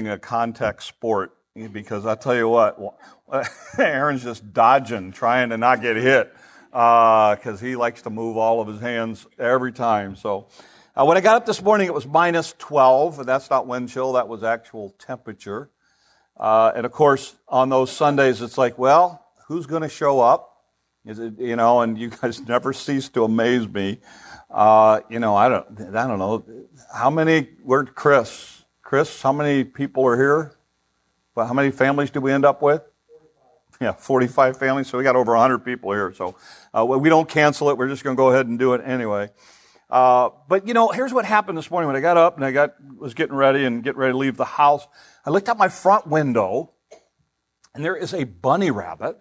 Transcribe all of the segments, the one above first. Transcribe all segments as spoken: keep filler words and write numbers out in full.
a contact sport, because I tell you what, Aaron's just dodging, trying to not get hit, because uh, he likes to move all of his hands every time. So uh, when I got up this morning, it was minus twelve, and that's not wind chill, that was actual temperature. Uh, and of course, on those Sundays, it's like, well, who's going to show up? Is it, you know, and you guys never cease to amaze me. Uh, you know, I don't, I don't know how many. Where's Chris? Chris, how many people are here? Well, how many families do we end up with? Yeah, forty-five families, so we got over one hundred people here, so uh, we don't cancel it, we're just going to go ahead and do it anyway. Uh, but, you know, here's what happened this morning when I got up and I got was getting ready and getting ready to leave the house. I looked out my front window, and there is a bunny rabbit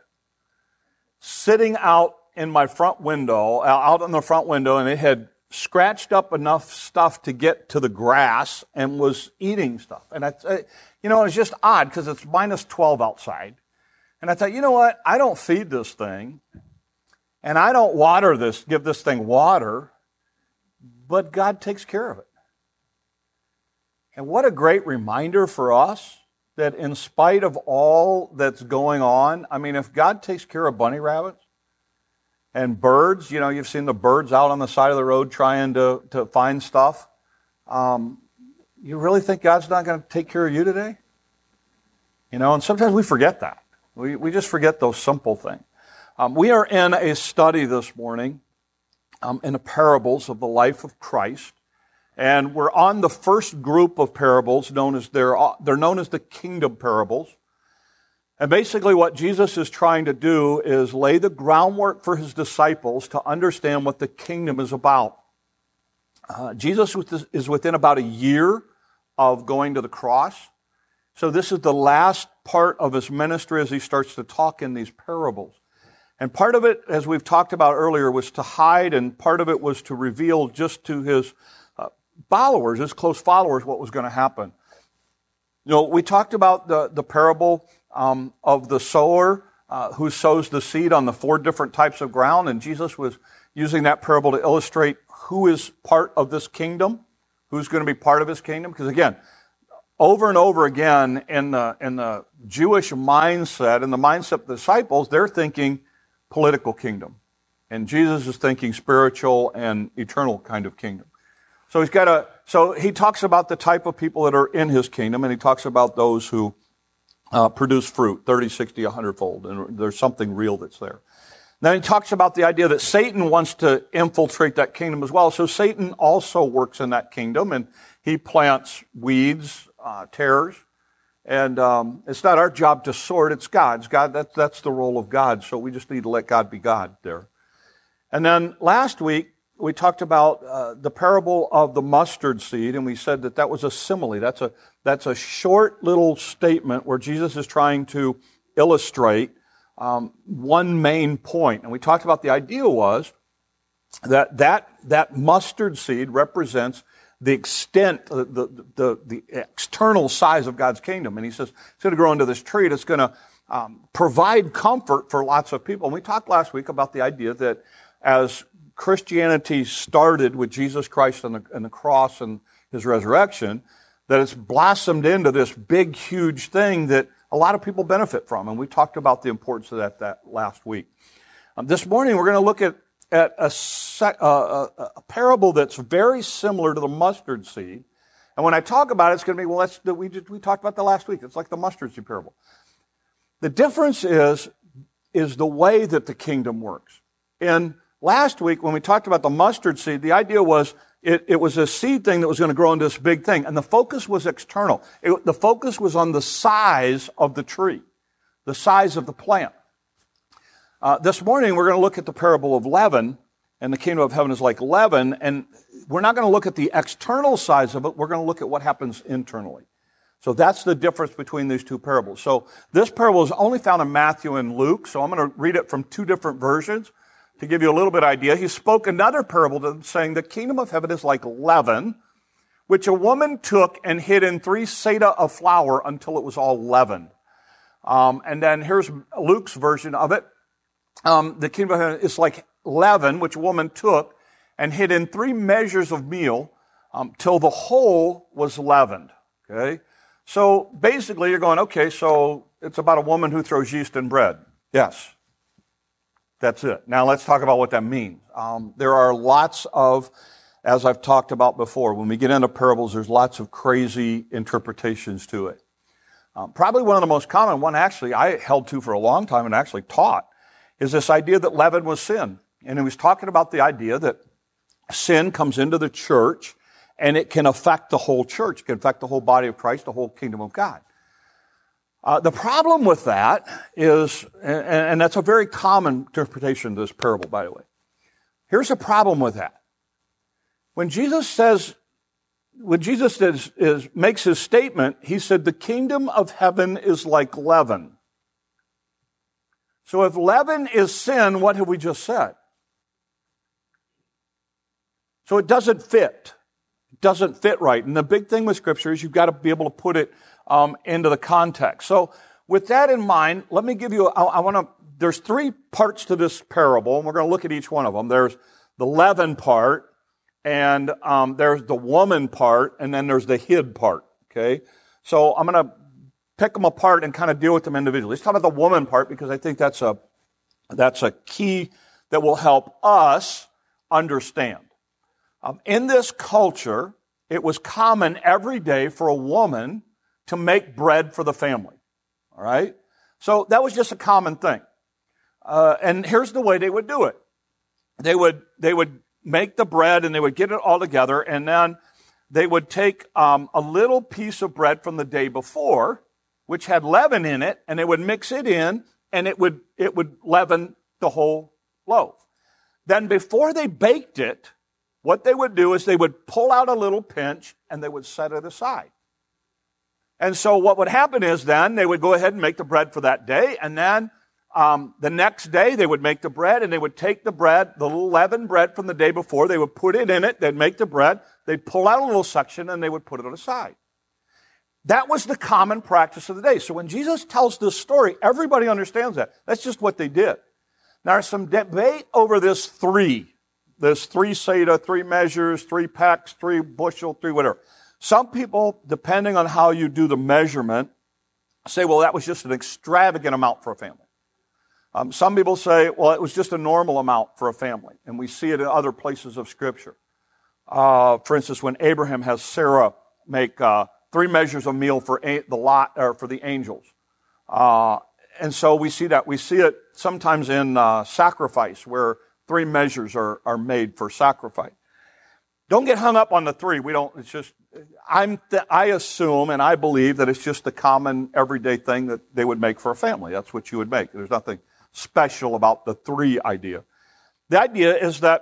sitting out in my front window, out in the front window, and it had scratched up enough stuff to get to the grass and was eating stuff. And, I, I you know, it's just odd because it's minus twelve outside. And I thought, you know what, I don't feed this thing, and I don't water this, give this thing water, but God takes care of it. And what a great reminder for us that in spite of all that's going on, I mean, if God takes care of bunny rabbits and birds, you know, you've seen the birds out on the side of the road trying to, to find stuff, um, you really think God's not going to take care of you today? You know, and sometimes we forget that. We we just forget those simple things. Um, we are in a study this morning um, in the parables of the life of Christ, and we're on the first group of parables known as they're they're known as the kingdom parables. And basically, what Jesus is trying to do is lay the groundwork for his disciples to understand what the kingdom is about. Uh, Jesus is within about a year of going to the cross. So this is the last part of his ministry as he starts to talk in these parables. And part of it, as we've talked about earlier, was to hide, and part of it was to reveal just to his uh, followers, his close followers, what was going to happen. You know, we talked about the, the parable um, of the sower uh, who sows the seed on the four different types of ground, and Jesus was using that parable to illustrate who is part of this kingdom, who's going to be part of his kingdom, because again, over and over again in the, in the Jewish mindset, in the mindset of the disciples, they're thinking political kingdom. And Jesus is thinking spiritual and eternal kind of kingdom. So he's got a, so he talks about the type of people that are in his kingdom, and he talks about those who uh, produce fruit, thirty, sixty, one hundred fold, and there's something real that's there. Then he talks about the idea that Satan wants to infiltrate that kingdom as well. So Satan also works in that kingdom, and he plants weeds, Uh, terrors, and um, it's not our job to sort, it's God's. God, that, that's the role of God, so we just need to let God be God there. And then last week, we talked about uh, the parable of the mustard seed, and we said that that was a simile. That's a, that's a short little statement where Jesus is trying to illustrate um, one main point. And we talked about the idea was that that, that mustard seed represents the extent, the, the the the external size of God's kingdom. And he says, it's going to grow into this tree that's going to um, provide comfort for lots of people. And we talked last week about the idea that as Christianity started with Jesus Christ and the, and the cross and his resurrection, that it's blossomed into this big, huge thing that a lot of people benefit from. And we talked about the importance of that, that last week. Um, this morning, we're going to look at at a, a, a parable that's very similar to the mustard seed. And when I talk about it, it's going to be, well, that's the, we, just, we talked about that last week. It's like the mustard seed parable. The difference is, is the way that the kingdom works. And last week, when we talked about the mustard seed, the idea was it, it was a seed thing that was going to grow into this big thing. And the focus was external. It, the focus was on the size of the tree, the size of the plant. Uh, this morning, we're going to look at the parable of leaven, and the kingdom of heaven is like leaven, and we're not going to look at the external size of it. We're going to look at what happens internally. So that's the difference between these two parables. So this parable is only found in Matthew and Luke, so I'm going to read it from two different versions to give you a little bit of idea. He spoke another parable to them, saying, the kingdom of heaven is like leaven, which a woman took and hid in three sata of flour until it was all leavened. Um, and then here's Luke's version of it. Um, the kingdom of heaven is like leaven, which a woman took and hid in three measures of meal um, till the whole was leavened. Okay, So basically you're going, okay, so it's about a woman who throws yeast in bread. Yes, that's it. Now let's talk about what that means. Um, there are lots of, as I've talked about before, when we get into parables, there's lots of crazy interpretations to it. Um, probably one of the most common one, actually, I held to for a long time and actually taught, is this idea that leaven was sin. And he was talking about the idea that sin comes into the church and it can affect the whole church, it can affect the whole body of Christ, the whole kingdom of God. Uh, the problem with that is, and, and that's a very common interpretation of this parable, by the way. Here's a problem with that. When Jesus says, when Jesus is, is, makes his statement, he said, the kingdom of heaven is like leaven. So if leaven is sin, what have we just said? So it doesn't fit. It doesn't fit right. And the big thing with Scripture is you've got to be able to put it um, into the context. So with that in mind, let me give you, a, I, I want to, there's three parts to this parable, and we're going to look at each one of them. There's the leaven part, and um, there's the woman part, and then there's the hid part, okay? So I'm going to pick them apart and kind of deal with them individually. Let's talk about the woman part, because I think that's a that's a key that will help us understand. Um, in this culture, it was common every day for a woman to make bread for the family, all right? So that was just a common thing. Uh, and here's the way they would do it. They would they would make the bread, and they would get it all together, and then they would take um, a little piece of bread from the day before, which had leaven in it, and they would mix it in, and it would it would leaven the whole loaf. Then before they baked it, what they would do is they would pull out a little pinch, and they would set it aside. And so what would happen is then they would go ahead and make the bread for that day, and then Um, the next day, they would make the bread, and they would take the bread, the little leavened bread from the day before, they would put it in it, they'd make the bread, they'd pull out a little section, and they would put it aside. That was the common practice of the day. So when Jesus tells this story, everybody understands that. That's just what they did. Now, there's some debate over this three, this three seta, three measures, three pecks, three bushel, three whatever. Some people, depending on how you do the measurement, say, well, that was just an extravagant amount for a family. Um, some people say, well, it was just a normal amount for a family, and we see it in other places of Scripture. Uh, for instance, when Abraham has Sarah make uh, three measures of meal for a- the lot or for the angels, uh, and so we see that we see it sometimes in uh, sacrifice, where three measures are are made for sacrifice. Don't get hung up on the three. We don't. It's just I'm th- I assume and I believe that it's just the common everyday thing that they would make for a family. That's what you would make. There's nothing special about the three idea. The idea is that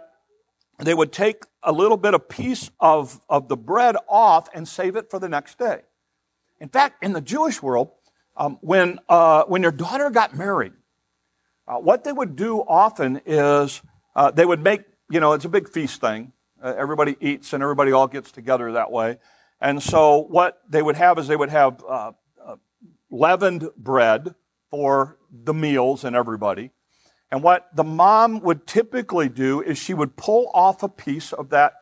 they would take a little bit of piece of, of the bread off and save it for the next day. In fact, in the Jewish world, um, when uh, when your daughter got married, uh, what they would do often is uh, they would make, you know, it's a big feast thing. Uh, everybody eats and everybody all gets together that way. And so what they would have is they would have uh, uh, leavened bread for the meals and everybody. And what the mom would typically do is she would pull off a piece of that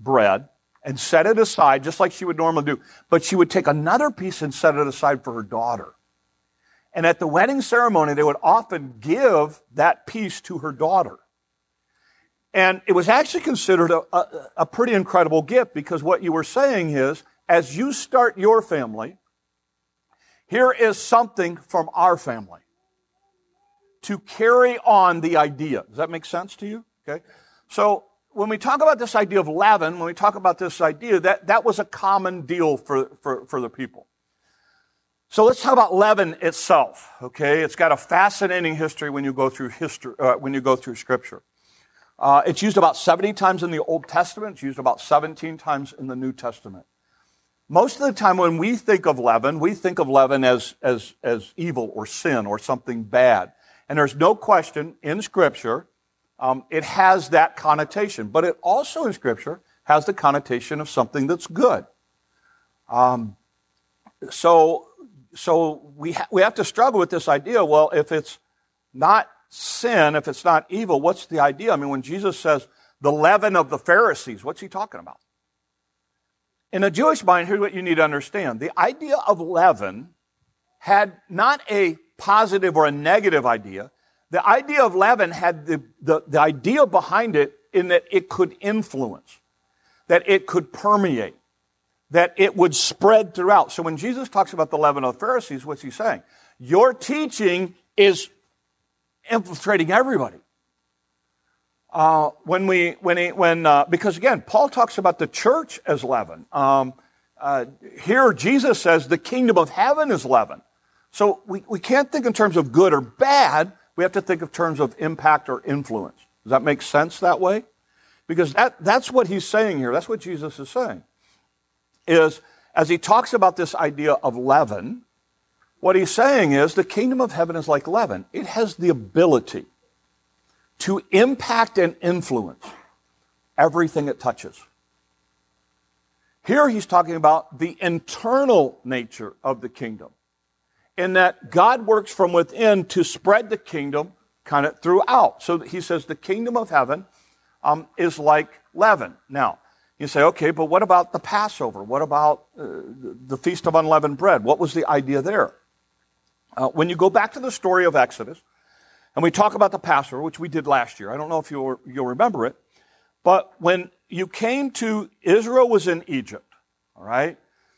bread and set it aside, just like she would normally do. But she would take another piece and set it aside for her daughter. And at the wedding ceremony, they would often give that piece to her daughter. And it was actually considered a, a, a pretty incredible gift, because what you were saying is, as you start your family, here is something from our family to carry on the idea. Does that make sense to you? Okay. So when we talk about this idea of leaven, when we talk about this idea, that, that was a common deal for, for, for the people. So let's talk about leaven itself. Okay. It's got a fascinating history when you go through history, uh, when you go through Scripture. Uh, it's used about seventy times in the Old Testament. It's used about seventeen times in the New Testament. Most of the time when we think of leaven, we think of leaven as, as, as evil or sin or something bad. And there's no question in Scripture, um, it has that connotation. But it also in Scripture has the connotation of something that's good. Um, so so we, ha- we have to struggle with this idea, well, if it's not sin, if it's not evil, what's the idea? I mean, when Jesus says the leaven of the Pharisees, what's he talking about? In a Jewish mind, here's what you need to understand. The idea of leaven had not a positive or a negative idea. The idea of leaven had the, the, the idea behind it in that it could influence, that it could permeate, that it would spread throughout. So when Jesus talks about the leaven of the Pharisees, what's he saying? Your teaching is infiltrating everybody. Uh, when we, when he, when, uh, because again, Paul talks about the church as leaven. Um, uh, here Jesus says the kingdom of heaven is leaven. So we, we can't think in terms of good or bad. We have to think in terms of impact or influence. Does that make sense that way? Because that, that's what he's saying here. That's what Jesus is saying. Is as he talks about this idea of leaven, what he's saying is the kingdom of heaven is like leaven. It has the ability to impact and influence everything it touches. Here he's talking about the internal nature of the kingdom, in that God works from within to spread the kingdom kind of throughout. So he says the kingdom of heaven um, is like leaven. Now, you say, okay, but what about the Passover? What about uh, the Feast of Unleavened Bread? What was the idea there? Uh, when you go back to the story of Exodus, and we talk about the Passover, which we did last year. I don't know if you'll, you'll remember it. But when you came to, Israel was in Egypt, all right?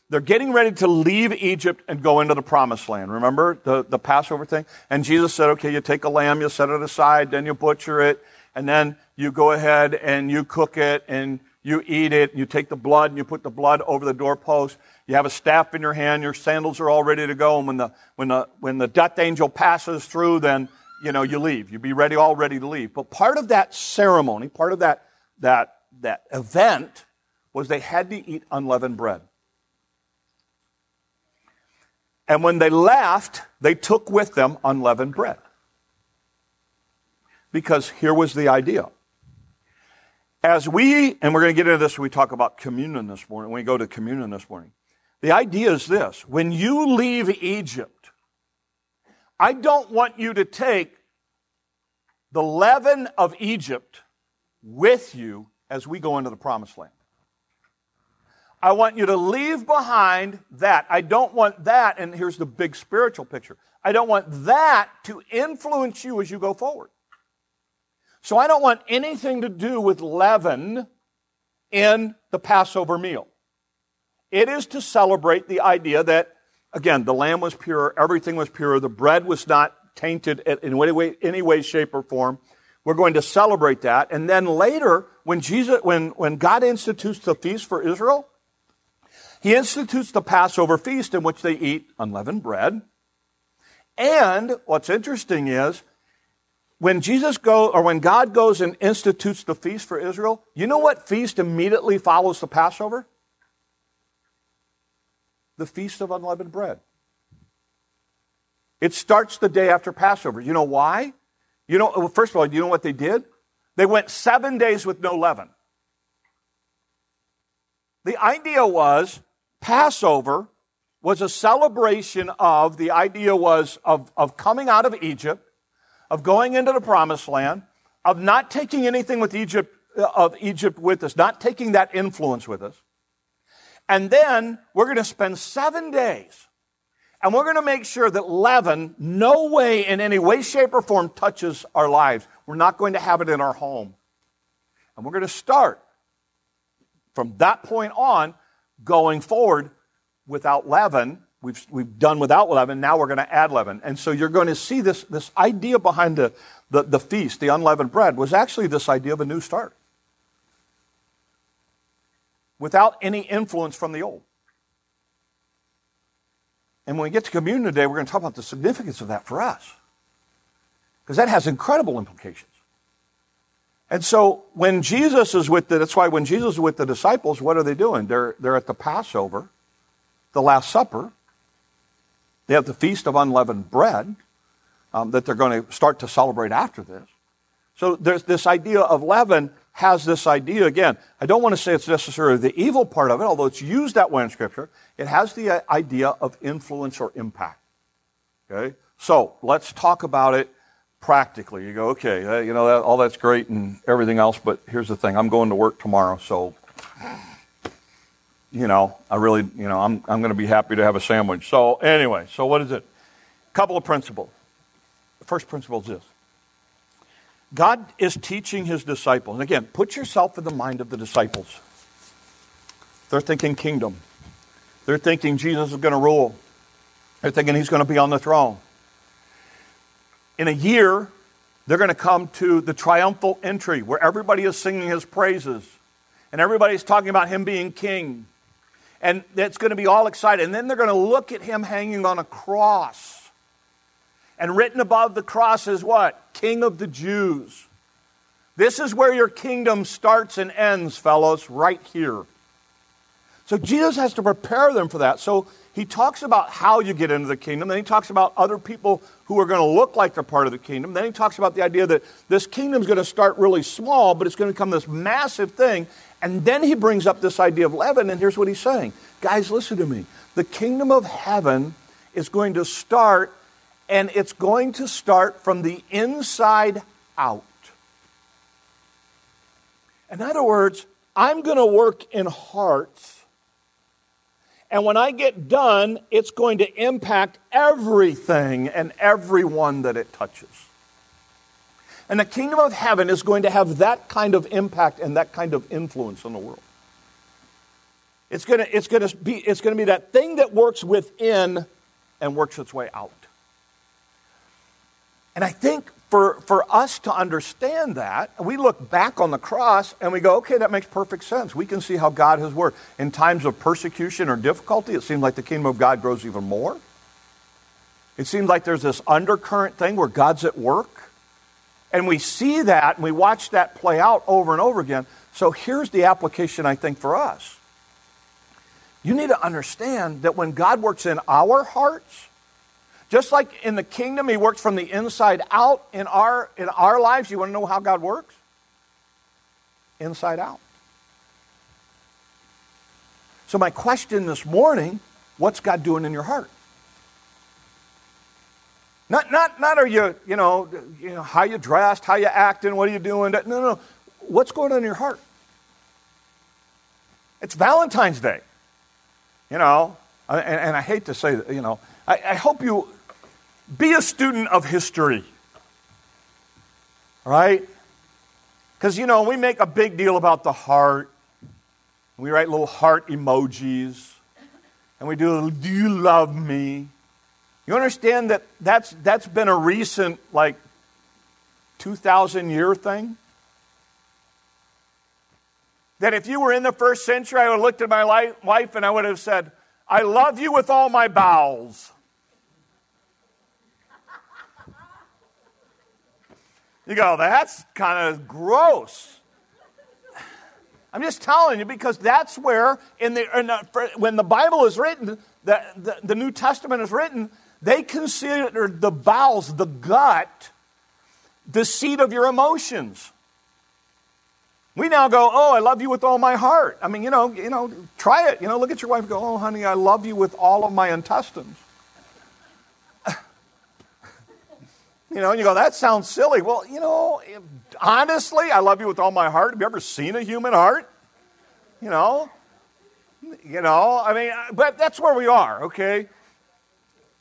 They're getting ready to leave Egypt and go into the Promised Land. Remember the, the Passover thing? And Jesus said, okay, you take a lamb, you set it aside, then you butcher it, and then you go ahead and you cook it, and you eat it, and you take the blood, and you put the blood over the doorpost. You have a staff in your hand, your sandals are all ready to go, and when the, when the, when the death angel passes through, then you know, you leave. You'd be ready, all ready to leave. But part of that ceremony, part of that that that event was they had to eat unleavened bread. And when they left, they took with them unleavened bread. Because here was the idea. As we, and we're going to get into this when we talk about communion this morning, when we go to communion this morning. The idea is this. When you leave Egypt, I don't want you to take the leaven of Egypt with you as we go into the Promised Land. I want you to leave behind that. I don't want that, and here's the big spiritual picture. I don't want that to influence you as you go forward. So I don't want anything to do with leaven in the Passover meal. It is to celebrate the idea that again, the lamb was pure, everything was pure, the bread was not tainted in any way, any way, shape, or form. We're going to celebrate that. And then later, when Jesus, when, when God institutes the feast for Israel, he institutes the Passover feast in which they eat unleavened bread. And what's interesting is, when Jesus goes, or when God goes and institutes the feast for Israel, you know what feast immediately follows the Passover? The Feast of Unleavened Bread. It starts the day after Passover. You know why? You know, well, first of all, you know what they did? They went seven days with no leaven. The idea was Passover was a celebration of, the idea was of, of coming out of Egypt, of going into the Promised Land, of not taking anything with Egypt, of Egypt with us, not taking that influence with us. And then we're going to spend seven days, and we're going to make sure that leaven, no way in any way, shape, or form, touches our lives. We're not going to have it in our home. And we're going to start from that point on going forward without leaven. We've, we've done without leaven. Now we're going to add leaven. And so you're going to see this, this idea behind the, the, the feast, the unleavened bread, was actually this idea of a new start, without any influence from the old. And when we get to communion today, we're going to talk about the significance of that for us, because that has incredible implications. And so when Jesus is with the, that's why when Jesus is with the disciples, what are they doing? They're, they're at the Passover, the Last Supper. They have the Feast of Unleavened Bread um, that they're going to start to celebrate after this. So there's this idea of leaven has this idea, again, I don't want to say it's necessarily the evil part of it, although it's used that way in Scripture. It has the idea of influence or impact, okay? So let's talk about it practically. You go, okay, uh, you know, that, all that's great and everything else, but here's the thing. I'm going to work tomorrow, so you know, I really, you know, I'm I'm going to be happy to have a sandwich. So anyway, so what is it? A couple of principles. The first principle is this. God is teaching his disciples. And again, put yourself in the mind of the disciples. They're thinking kingdom. They're thinking Jesus is going to rule. They're thinking he's going to be on the throne. In a year, they're going to come to the triumphal entry where everybody is singing his praises. And everybody's talking about him being king. And it's going to be all excited. And then they're going to look at him hanging on a cross. And written above the cross is what? King of the Jews. This is where your kingdom starts and ends, fellows, right here. So Jesus has to prepare them for that. So he talks about how you get into the kingdom. Then he talks about other people who are going to look like they're part of the kingdom. Then he talks about the idea that this kingdom is going to start really small, but it's going to become this massive thing. And then he brings up this idea of leaven, and here's what he's saying. Guys, listen to me. The kingdom of heaven is going to start, and it's going to start from the inside out. In other words, I'm going to work in hearts. And when I get done, it's going to impact everything and everyone that it touches. And the kingdom of heaven is going to have that kind of impact and that kind of influence on the world. It's going to, it's going to be, it's going to be that thing that works within and works its way out. And I think for, for us to understand that, we look back on the cross and we go, okay, that makes perfect sense. We can see how God has worked. In times of persecution or difficulty, it seems like the kingdom of God grows even more. It seems like there's this undercurrent thing where God's at work. And we see that and we watch that play out over and over again. So here's the application, I think, for us. You need to understand that when God works in our hearts, just like in the kingdom, he works from the inside out. In our, in our lives, you want to know how God works? Inside out. So my question this morning, what's God doing in your heart? Not, not, not are you, you know, you know, how you dressed, how you acting, what are you doing? No, no, no. What's going on in your heart? It's Valentine's Day. You know, and, and I hate to say that, you know, I hope you be a student of history, right? Because, you know, we make a big deal about the heart. We write little heart emojis. And we do, do you love me? You understand that that's, that's been a recent, like, two thousand year thing? That if you were in the first century, I would have looked at my life, wife and I would have said, I love you with all my bowels. You go, that's kind of gross. I'm just telling you because that's where, in the, in the when the Bible is written, the, the, the New Testament is written, they considered the bowels, the gut, the seat of your emotions. We now go, oh, I love you with all my heart. I mean, you know, you know, try it. You know, look at your wife and go, oh, honey, I love you with all of my intestines. You know, and you go, that sounds silly. Well, you know, if, honestly, I love you with all my heart. Have you ever seen a human heart? You know? You know, I mean, but that's where we are, okay?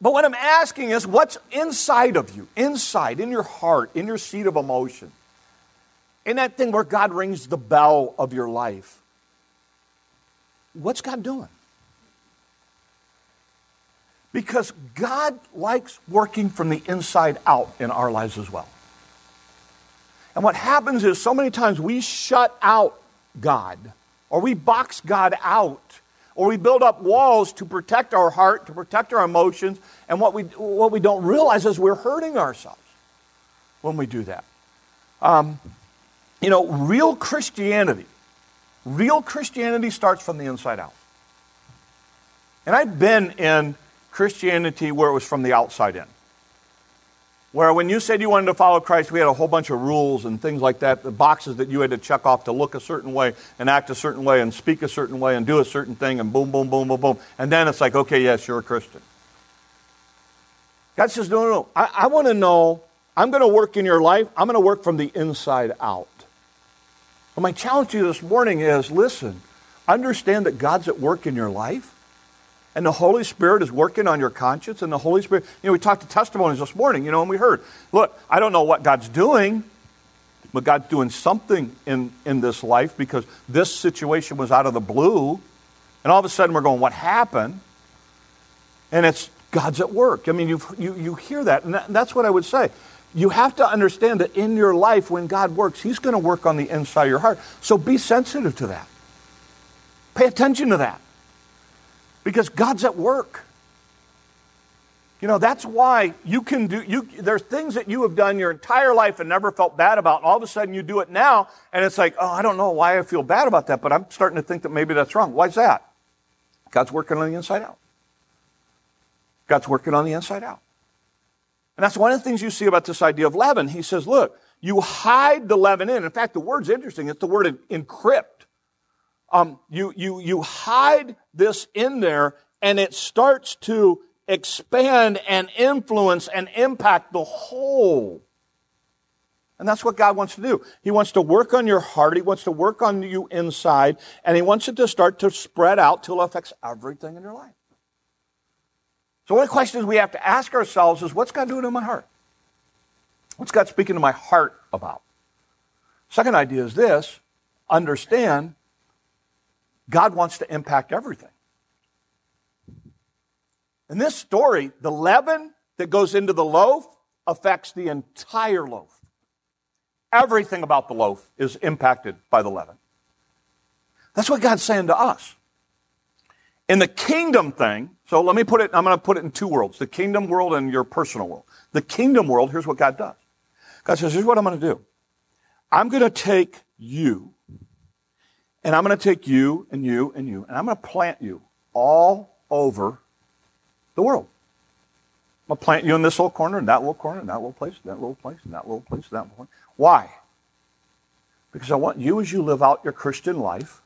But what I'm asking is what's inside of you, inside, in your heart, in your seat of emotion, in that thing where God rings the bell of your life. What's God doing? Because God likes working from the inside out in our lives as well. And what happens is so many times we shut out God, or we box God out, or we build up walls to protect our heart, to protect our emotions, and what we what we don't realize is we're hurting ourselves when we do that. Um, you know, real Christianity, real Christianity starts from the inside out. And I've been in Christianity where it was from the outside in. Where when you said you wanted to follow Christ, we had a whole bunch of rules and things like that, the boxes that you had to check off to look a certain way and act a certain way and speak a certain way and do a certain thing and boom, boom, boom, boom, boom. And then it's like, okay, yes, you're a Christian. God says, no, no, no. I, I want to know, I'm going to work in your life. I'm going to work from the inside out. But my challenge to you this morning is, listen, Understand that God's at work in your life, and the Holy Spirit is working on your conscience, and the Holy Spirit, you know, we talked to testimonies this morning, you know, and we heard, look, I don't know what God's doing, but God's doing something in, in this life because this situation was out of the blue, and all of a sudden we're going, what happened? And it's God's at work. I mean, you've, you you hear that, and that, that's what I would say. You have to understand that in your life, when God works, He's going to work on the inside of your heart. So be sensitive to that. Pay attention to that. Because God's at work. You know, that's why you can do, you, there's things that you have done your entire life and never felt bad about. All of a sudden you do it now, and it's like, oh, I don't know why I feel bad about that, but I'm starting to think that maybe that's wrong. Why is that? God's working on the inside out. God's working on the inside out. And that's one of the things you see about this idea of leaven. He says, look, you hide the leaven in. In fact, the word's interesting. It's the word encrypt. Um, you, you, you hide this in there, and it starts to expand and influence and impact the whole. And that's what God wants to do. He wants to work on your heart. He wants to work on you inside, and He wants it to start to spread out till it affects everything in your life. So one of the questions we have to ask ourselves is, what's God doing in my heart? What's God speaking to my heart about? Second idea is this: understand God wants to impact everything. In this story, the leaven that goes into the loaf affects the entire loaf. Everything about the loaf is impacted by the leaven. That's what God's saying to us. In the kingdom thing, so let me put it, I'm going to put it in two worlds, the kingdom world and your personal world. The kingdom world, here's what God does. God says, here's what I'm going to do. I'm going to take you, and I'm going to take you and you and you, and I'm going to plant you all over the world. I'm going to plant you in this little corner, and that little corner, and that little place, and that little place, and that little place, and that little place. Why? Because I want you, as you live out your Christian life,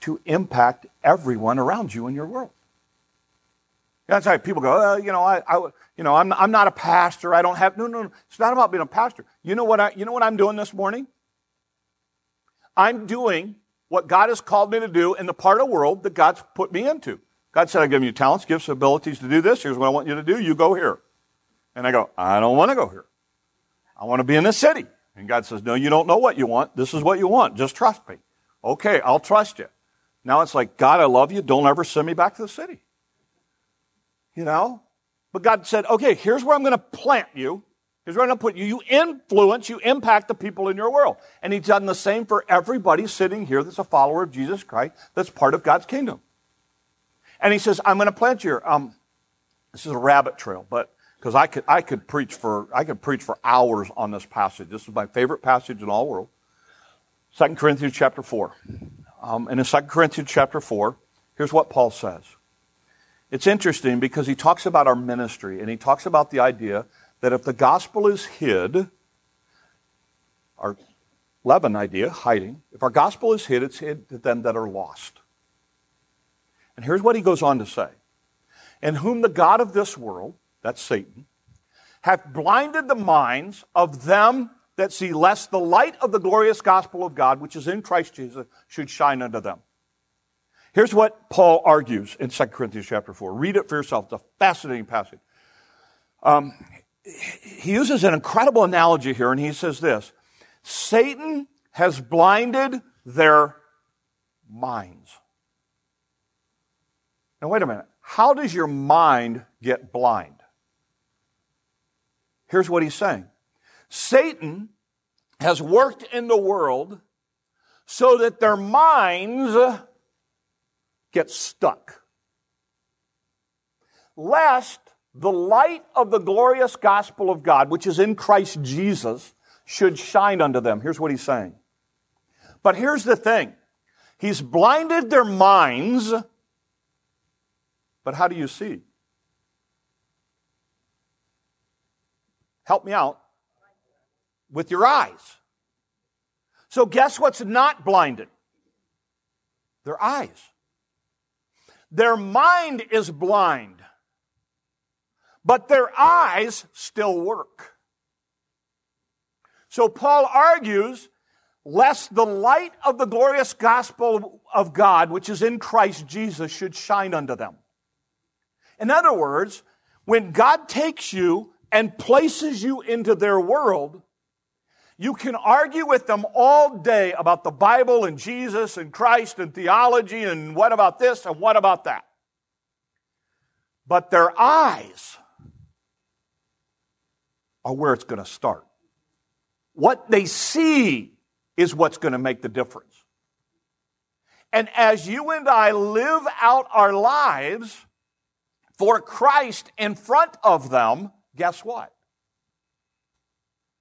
to impact everyone around you in your world. That's why people go, oh, you know, I, I, you know, I'm, I'm not a pastor. I don't have. No, no, no. It's not about being a pastor. You know what I, you know what I'm doing this morning? I'm doing what God has called me to do in the part of the world that God's put me into. God said, I've given you talents, gifts, abilities to do this. Here's what I want you to do. You go here. And I go, I don't want to go here. I want to be in this city. And God says, no, you don't know what you want. This is what you want. Just trust me. Okay, I'll trust you. Now it's like, God, I love you. Don't ever send me back to the city. You know? But God said, okay, here's where I'm going to plant you. Here's where I'm going to put you. You influence, you impact the people in your world. And He's done the same for everybody sitting here that's a follower of Jesus Christ, that's part of God's kingdom. And He says, I'm going to plant you here. Um, this is a rabbit trail, but because I could, I could preach for, I could preach for hours on this passage. This is my favorite passage in all the world. Second Corinthians chapter four. Um, and in Second Corinthians chapter four, here's what Paul says. It's interesting because he talks about our ministry, and he talks about the idea that if the gospel is hid, our leaven idea, hiding, if our gospel is hid, it's hid to them that are lost. And here's what he goes on to say. In whom the God of this world, that's Satan, hath blinded the minds of them that see, lest the light of the glorious gospel of God, which is in Christ Jesus, should shine unto them. Here's what Paul argues in Second Corinthians chapter four. Read it for yourself. It's a fascinating passage. Um, he uses an incredible analogy here, and he says this. Satan has blinded their minds. Now, wait a minute. How does your mind get blind? Here's what he's saying. Satan has worked in the world so that their minds get stuck. Lest the light of the glorious gospel of God, which is in Christ Jesus, should shine unto them. Here's what he's saying. But here's the thing. He's blinded their minds, but how do you see? Help me out. With your eyes. So guess what's not blinded? Their eyes. Their mind is blind, but their eyes still work. So Paul argues lest the light of the glorious gospel of God, which is in Christ Jesus, should shine unto them. In other words, when God takes you and places you into their world, you can argue with them all day about the Bible and Jesus and Christ and theology and what about this and what about that. But their eyes are where it's going to start. What they see is what's going to make the difference. And as you and I live out our lives for Christ in front of them, guess what?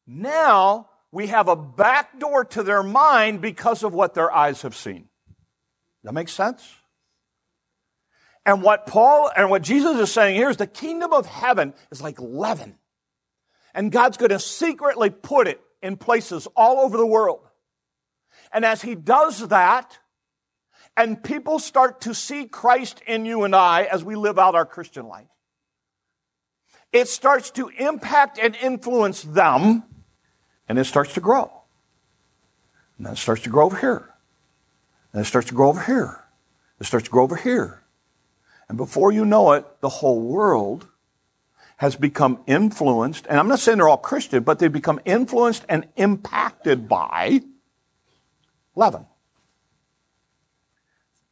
Now we have a back door to their mind because of what their eyes have seen. That makes sense? And what Paul and what Jesus is saying here is the kingdom of heaven is like leaven. And God's going to secretly put it in places all over the world. And as he does that, and people start to see Christ in you and I as we live out our Christian life, it starts to impact and influence them, and it starts to grow. And then it starts to grow over here. And it starts to grow over here. It starts to grow over here. And before you know it, the whole world has become influenced, and I'm not saying they're all Christian, but they've become influenced and impacted by leaven.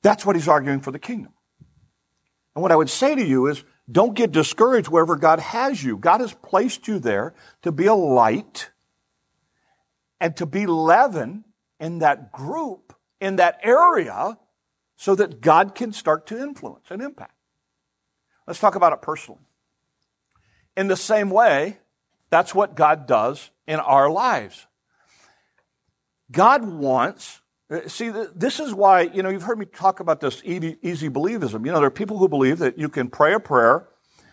That's what he's arguing for the kingdom. And what I would say to you is, don't get discouraged wherever God has you. God has placed you there to be a light and to be leaven in that group, in that area, so that God can start to influence and impact. Let's talk about it personally. In the same way, that's what God does in our lives. God wants... See, this is why, you know, you've heard me talk about this easy believism. You know, there are people who believe that you can pray a prayer,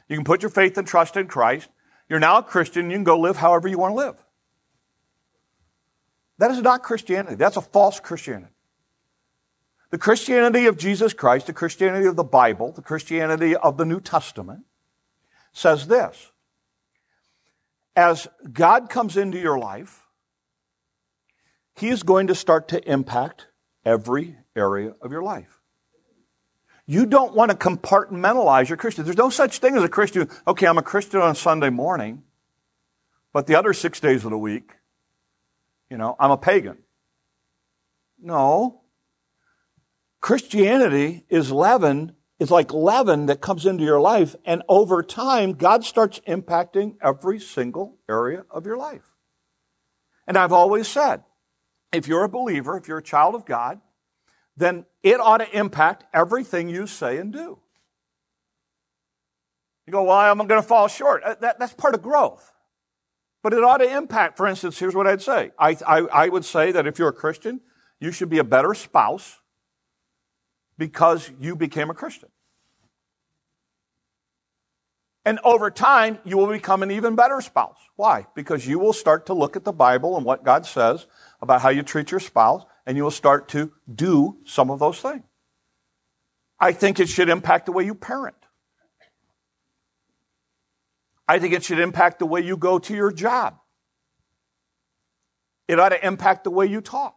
you can put your faith and trust in Christ, you're now a Christian, you can go live however you want to live. That is not Christianity. That's a false Christianity. The Christianity of Jesus Christ, the Christianity of the Bible, the Christianity of the New Testament says this: as God comes into your life, He is going to start to impact every area of your life. You don't want to compartmentalize your Christian. There's no such thing as a Christian. Okay, I'm a Christian on Sunday morning, but the other six days of the week, you know, I'm a pagan. No. Christianity is leaven, is like leaven that comes into your life, and over time, God starts impacting every single area of your life. And I've always said, if you're a believer, if you're a child of God, then it ought to impact everything you say and do. You go, well, I'm going to fall short. That, that's part of growth. But it ought to impact, for instance, here's what I'd say. I, I, I would say that if you're a Christian, you should be a better spouse because you became a Christian. And over time, you will become an even better spouse. Why? Because you will start to look at the Bible and what God says about how you treat your spouse, and you will start to do some of those things. I think it should impact the way you parent. I think it should impact the way you go to your job. It ought to impact the way you talk.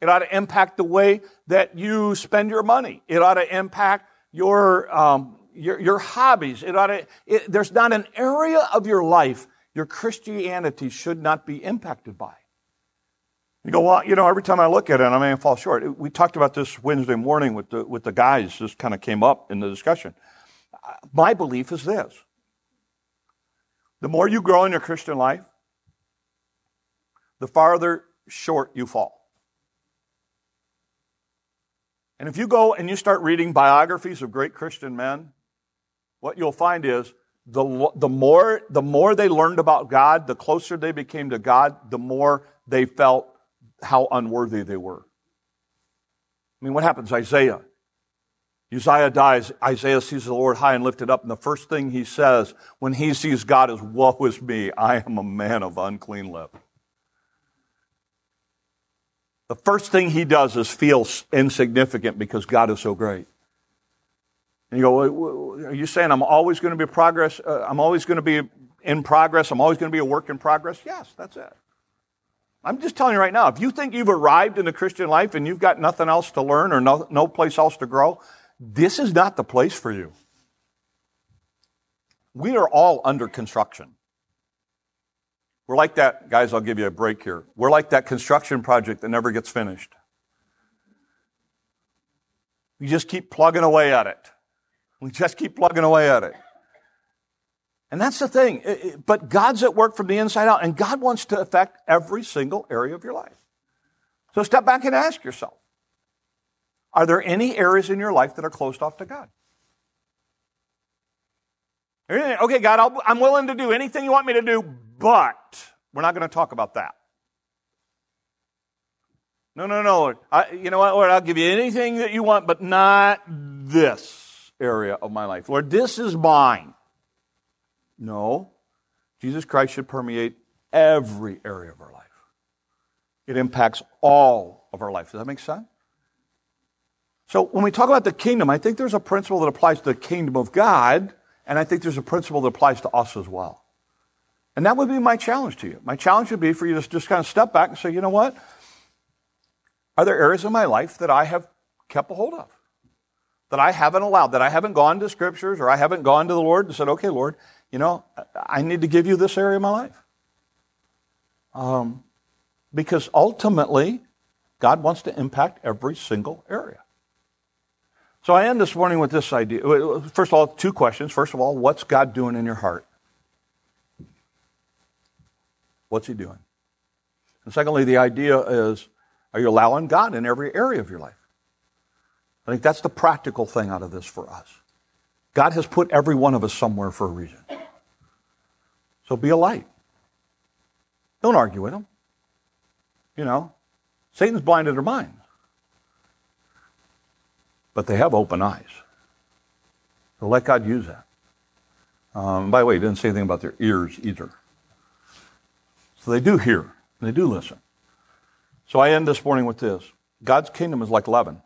It ought to impact the way that you spend your money. It ought to impact your... Um, Your, your hobbies. It ought to, it, there's not an area of your life your Christianity should not be impacted by. You go, well, you know, every time I look at it, I may fall short. We talked about this Wednesday morning with the, with the guys. This kind of came up in the discussion. My belief is this: the more you grow in your Christian life, the farther short you fall. And if you go and you start reading biographies of great Christian men, what you'll find is the, the, more, the more they learned about God, the closer they became to God, the more they felt how unworthy they were. I mean, what happens? Isaiah. Uzziah dies. Isaiah sees the Lord high and lifted up, and the first thing he says when he sees God is, "Woe is me, I am a man of unclean lips." The first thing he does is feel insignificant because God is so great. And you go, are you saying I'm always going to be progress? Uh, I'm always going to be in progress. I'm always going to be a work in progress. Yes, that's it. I'm just telling you right now, if you think you've arrived in the Christian life and you've got nothing else to learn or no, no place else to grow, this is not the place for you. We are all under construction. We're like that, guys, I'll give you a break here. We're like that construction project that never gets finished. We just keep plugging away at it. We just keep plugging away at it. And that's the thing. It, it, but God's at work from the inside out, and God wants to affect every single area of your life. So step back and ask yourself, are there any areas in your life that are closed off to God? Okay, God, I'll, I'm willing to do anything you want me to do, but we're not going to talk about that. No, no, no, Lord. I, you know what, Lord, I'll give you anything that you want, but not this area of my life. Lord, this is mine. No, Jesus Christ should permeate every area of our life. It impacts all of our life. Does that make sense? So when we talk about the kingdom, I think there's a principle that applies to the kingdom of God, and I think there's a principle that applies to us as well. And that would be my challenge to you. My challenge would be for you to just kind of step back and say, you know what? Are there areas of my life that I have kept a hold of, that I haven't allowed, that I haven't gone to scriptures, or I haven't gone to the Lord and said, okay, Lord, you know, I need to give you this area of my life. Um, because ultimately, God wants to impact every single area. So I end this morning with this idea. First of all, two questions. First of all, what's God doing in your heart? What's he doing? And secondly, the idea is, are you allowing God in every area of your life? I think that's the practical thing out of this for us. God has put every one of us somewhere for a reason. So be a light. Don't argue with him. You know, Satan's blinded their minds. But they have open eyes. So let God use that. Um, by the way, he didn't say anything about their ears either. So they do hear, and they do listen. So I end this morning with this. God's kingdom is like leaven.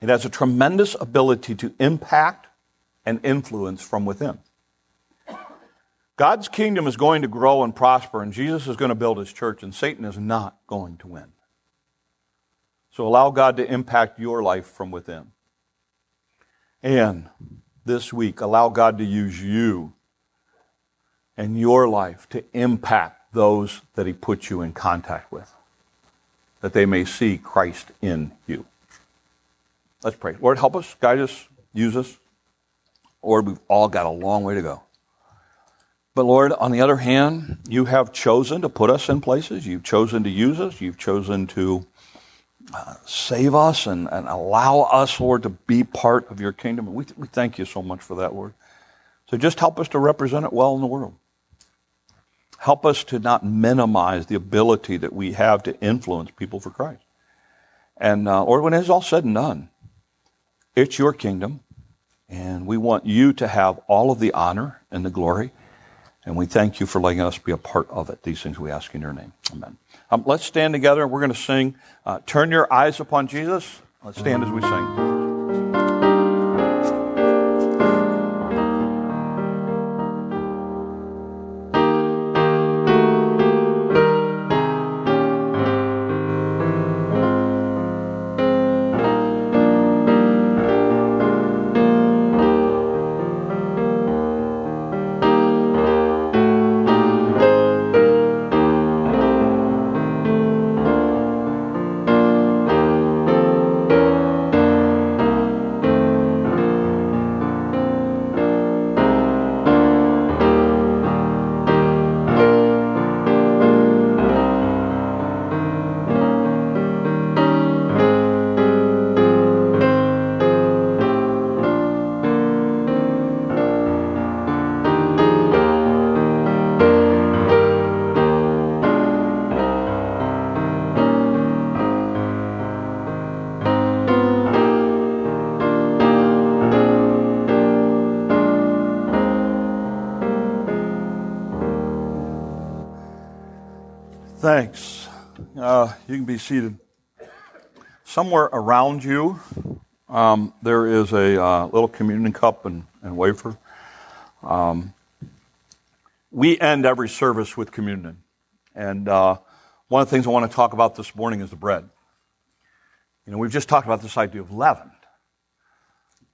It has a tremendous ability to impact and influence from within. God's kingdom is going to grow and prosper, and Jesus is going to build his church, and Satan is not going to win. So allow God to impact your life from within. And this week, allow God to use you and your life to impact those that he puts you in contact with, that they may see Christ in you. Let's pray. Lord, help us, guide us, use us. Lord, we've all got a long way to go. But Lord, on the other hand, you have chosen to put us in places. You've chosen to use us. You've chosen to Uh, save us and, and allow us, Lord, to be part of your kingdom. We, we thank you so much for that, Lord. So just help us to represent it well in the world. Help us to not minimize the ability that we have to influence people for Christ. And uh, Lord, when it's all said and done, it's your kingdom, and we want you to have all of the honor and the glory. And we thank you for letting us be a part of it. These things we ask in your name. Amen. Um, let's stand together, and we're going to sing, uh, Turn Your Eyes Upon Jesus. Let's stand as we sing. Thanks. Uh, you can be seated. Somewhere around you, um, there is a uh, little communion cup and, and wafer. Um, we end every service with communion. And uh, One of the things I want to talk about this morning is the bread. You know, we've just talked about this idea of leaven,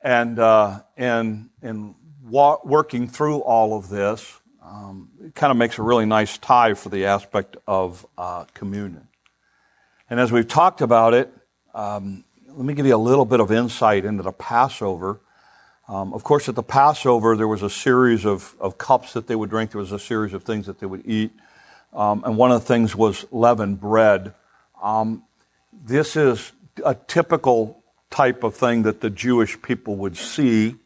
and uh, and and wa- working through all of this, um, it kind of makes a really nice tie for the aspect of uh, communion. And as we've talked about it, um, let me give you a little bit of insight into the Passover. Um, of course, at the Passover, there was a series of, of cups that they would drink. There was a series of things that they would eat. Um, and one of the things was leavened bread. Um, this is a typical type of thing that the Jewish people would see.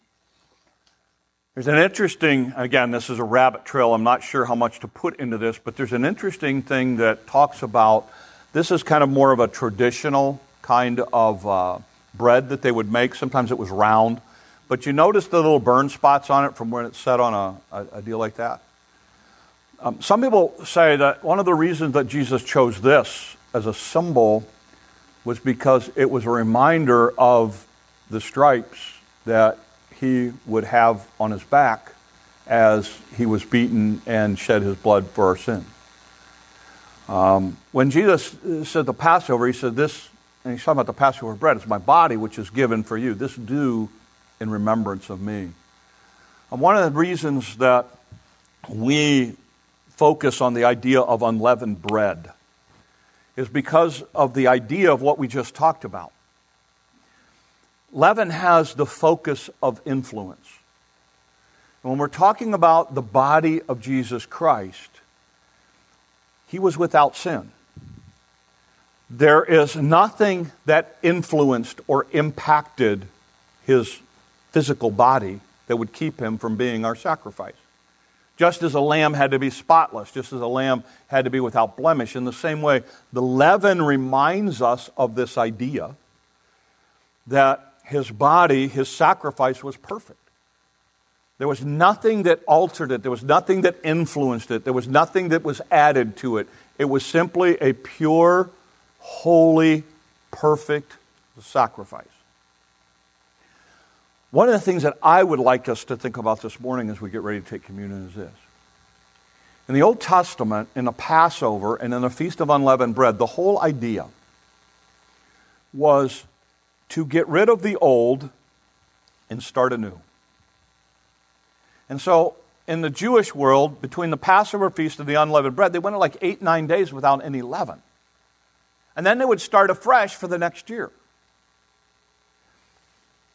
There's an interesting, again, this is a rabbit trail. I'm not sure how much to put into this, but there's an interesting thing that talks about, this is kind of more of a traditional kind of uh, bread that they would make. Sometimes it was round. But you notice the little burn spots on it from when it's set on a, a, a deal like that. Um, some people say that one of the reasons that Jesus chose this as a symbol was because it was a reminder of the stripes that he would have on his back as he was beaten and shed his blood for our sin. Um, when Jesus said the Passover, he said this, and he's talking about the Passover bread, it's my body which is given for you. This do in remembrance of me. And one of the reasons that we focus on the idea of unleavened bread is because of the idea of what we just talked about. Leaven has the focus of influence. And when we're talking about the body of Jesus Christ, he was without sin. There is nothing that influenced or impacted his physical body that would keep him from being our sacrifice. Just as a lamb had to be spotless, just as a lamb had to be without blemish, in the same way, the leaven reminds us of this idea that his body, his sacrifice was perfect. There was nothing that altered it. There was nothing that influenced it. There was nothing that was added to it. It was simply a pure, holy, perfect sacrifice. One of the things that I would like us to think about this morning as we get ready to take communion is this. In the Old Testament, in the Passover, and in the Feast of Unleavened Bread, the whole idea was to get rid of the old and start anew. And so, in the Jewish world, between the Passover Feast and the Unleavened Bread, they went like eight, nine days without any leaven. And then they would start afresh for the next year.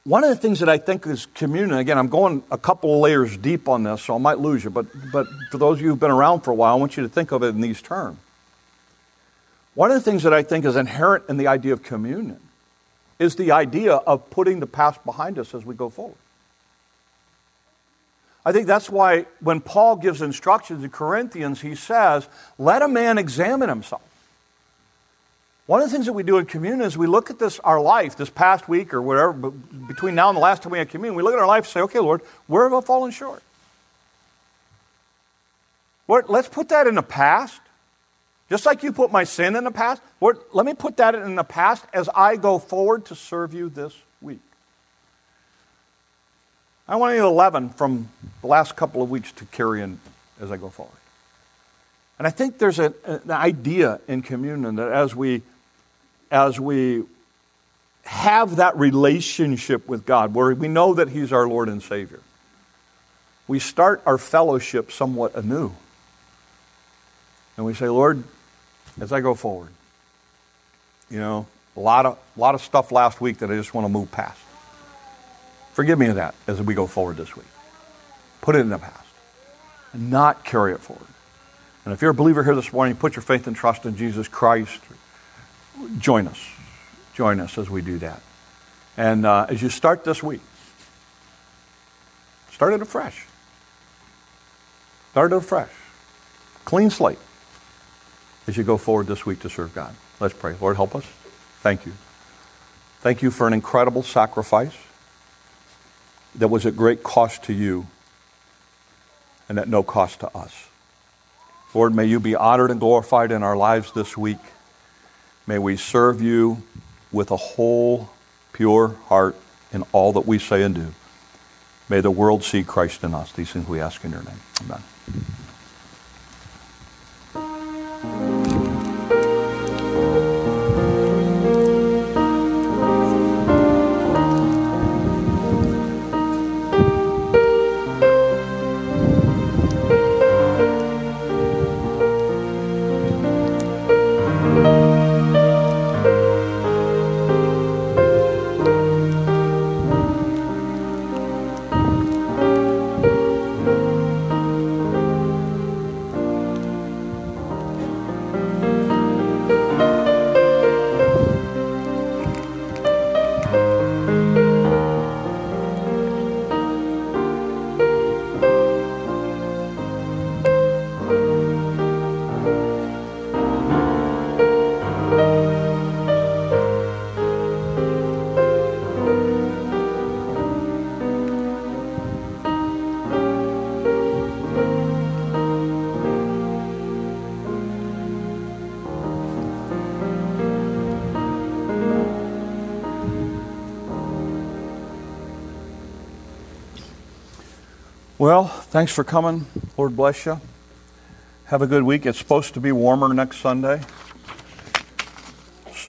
One of the things that I think is communion, again, I'm going a couple of layers deep on this, so I might lose you, but, but for those of you who've been around for a while, I want you to think of it in these terms. One of the things that I think is inherent in the idea of communion is the idea of putting the past behind us as we go forward. I think that's why when Paul gives instructions to Corinthians, he says, let a man examine himself. One of the things that we do in communion is we look at this, our life, this past week or whatever, but between now and the last time we had communion, we look at our life and say, okay, Lord, where have I fallen short? Lord, let's put that in the past. Just like you put my sin in the past, Lord, let me put that in the past as I go forward to serve you this week. I want any leaven from the last couple of weeks to carry in as I go forward. And I think there's an, an idea in communion that as we As we have that relationship with God, where we know that he's our Lord and Savior, we start our fellowship somewhat anew. And we say, Lord, as I go forward, you know, a lot of, a lot of stuff last week that I just want to move past. Forgive me of that as we go forward this week. Put it in the past and not carry it forward. And if you're a believer here this morning, put your faith and trust in Jesus Christ. Join us. Join us as we do that. And uh, as you start this week, start it afresh. Start it afresh. Clean slate as you go forward this week to serve God. Let's pray. Lord, help us. Thank you. Thank you for an incredible sacrifice that was at great cost to you and at no cost to us. Lord, may you be honored and glorified in our lives this week. May we serve you with a whole, pure heart in all that we say and do. May the world see Christ in us. These things we ask in your name. Amen. Well, thanks for coming. Lord bless you. Have a good week. It's supposed to be warmer next Sunday.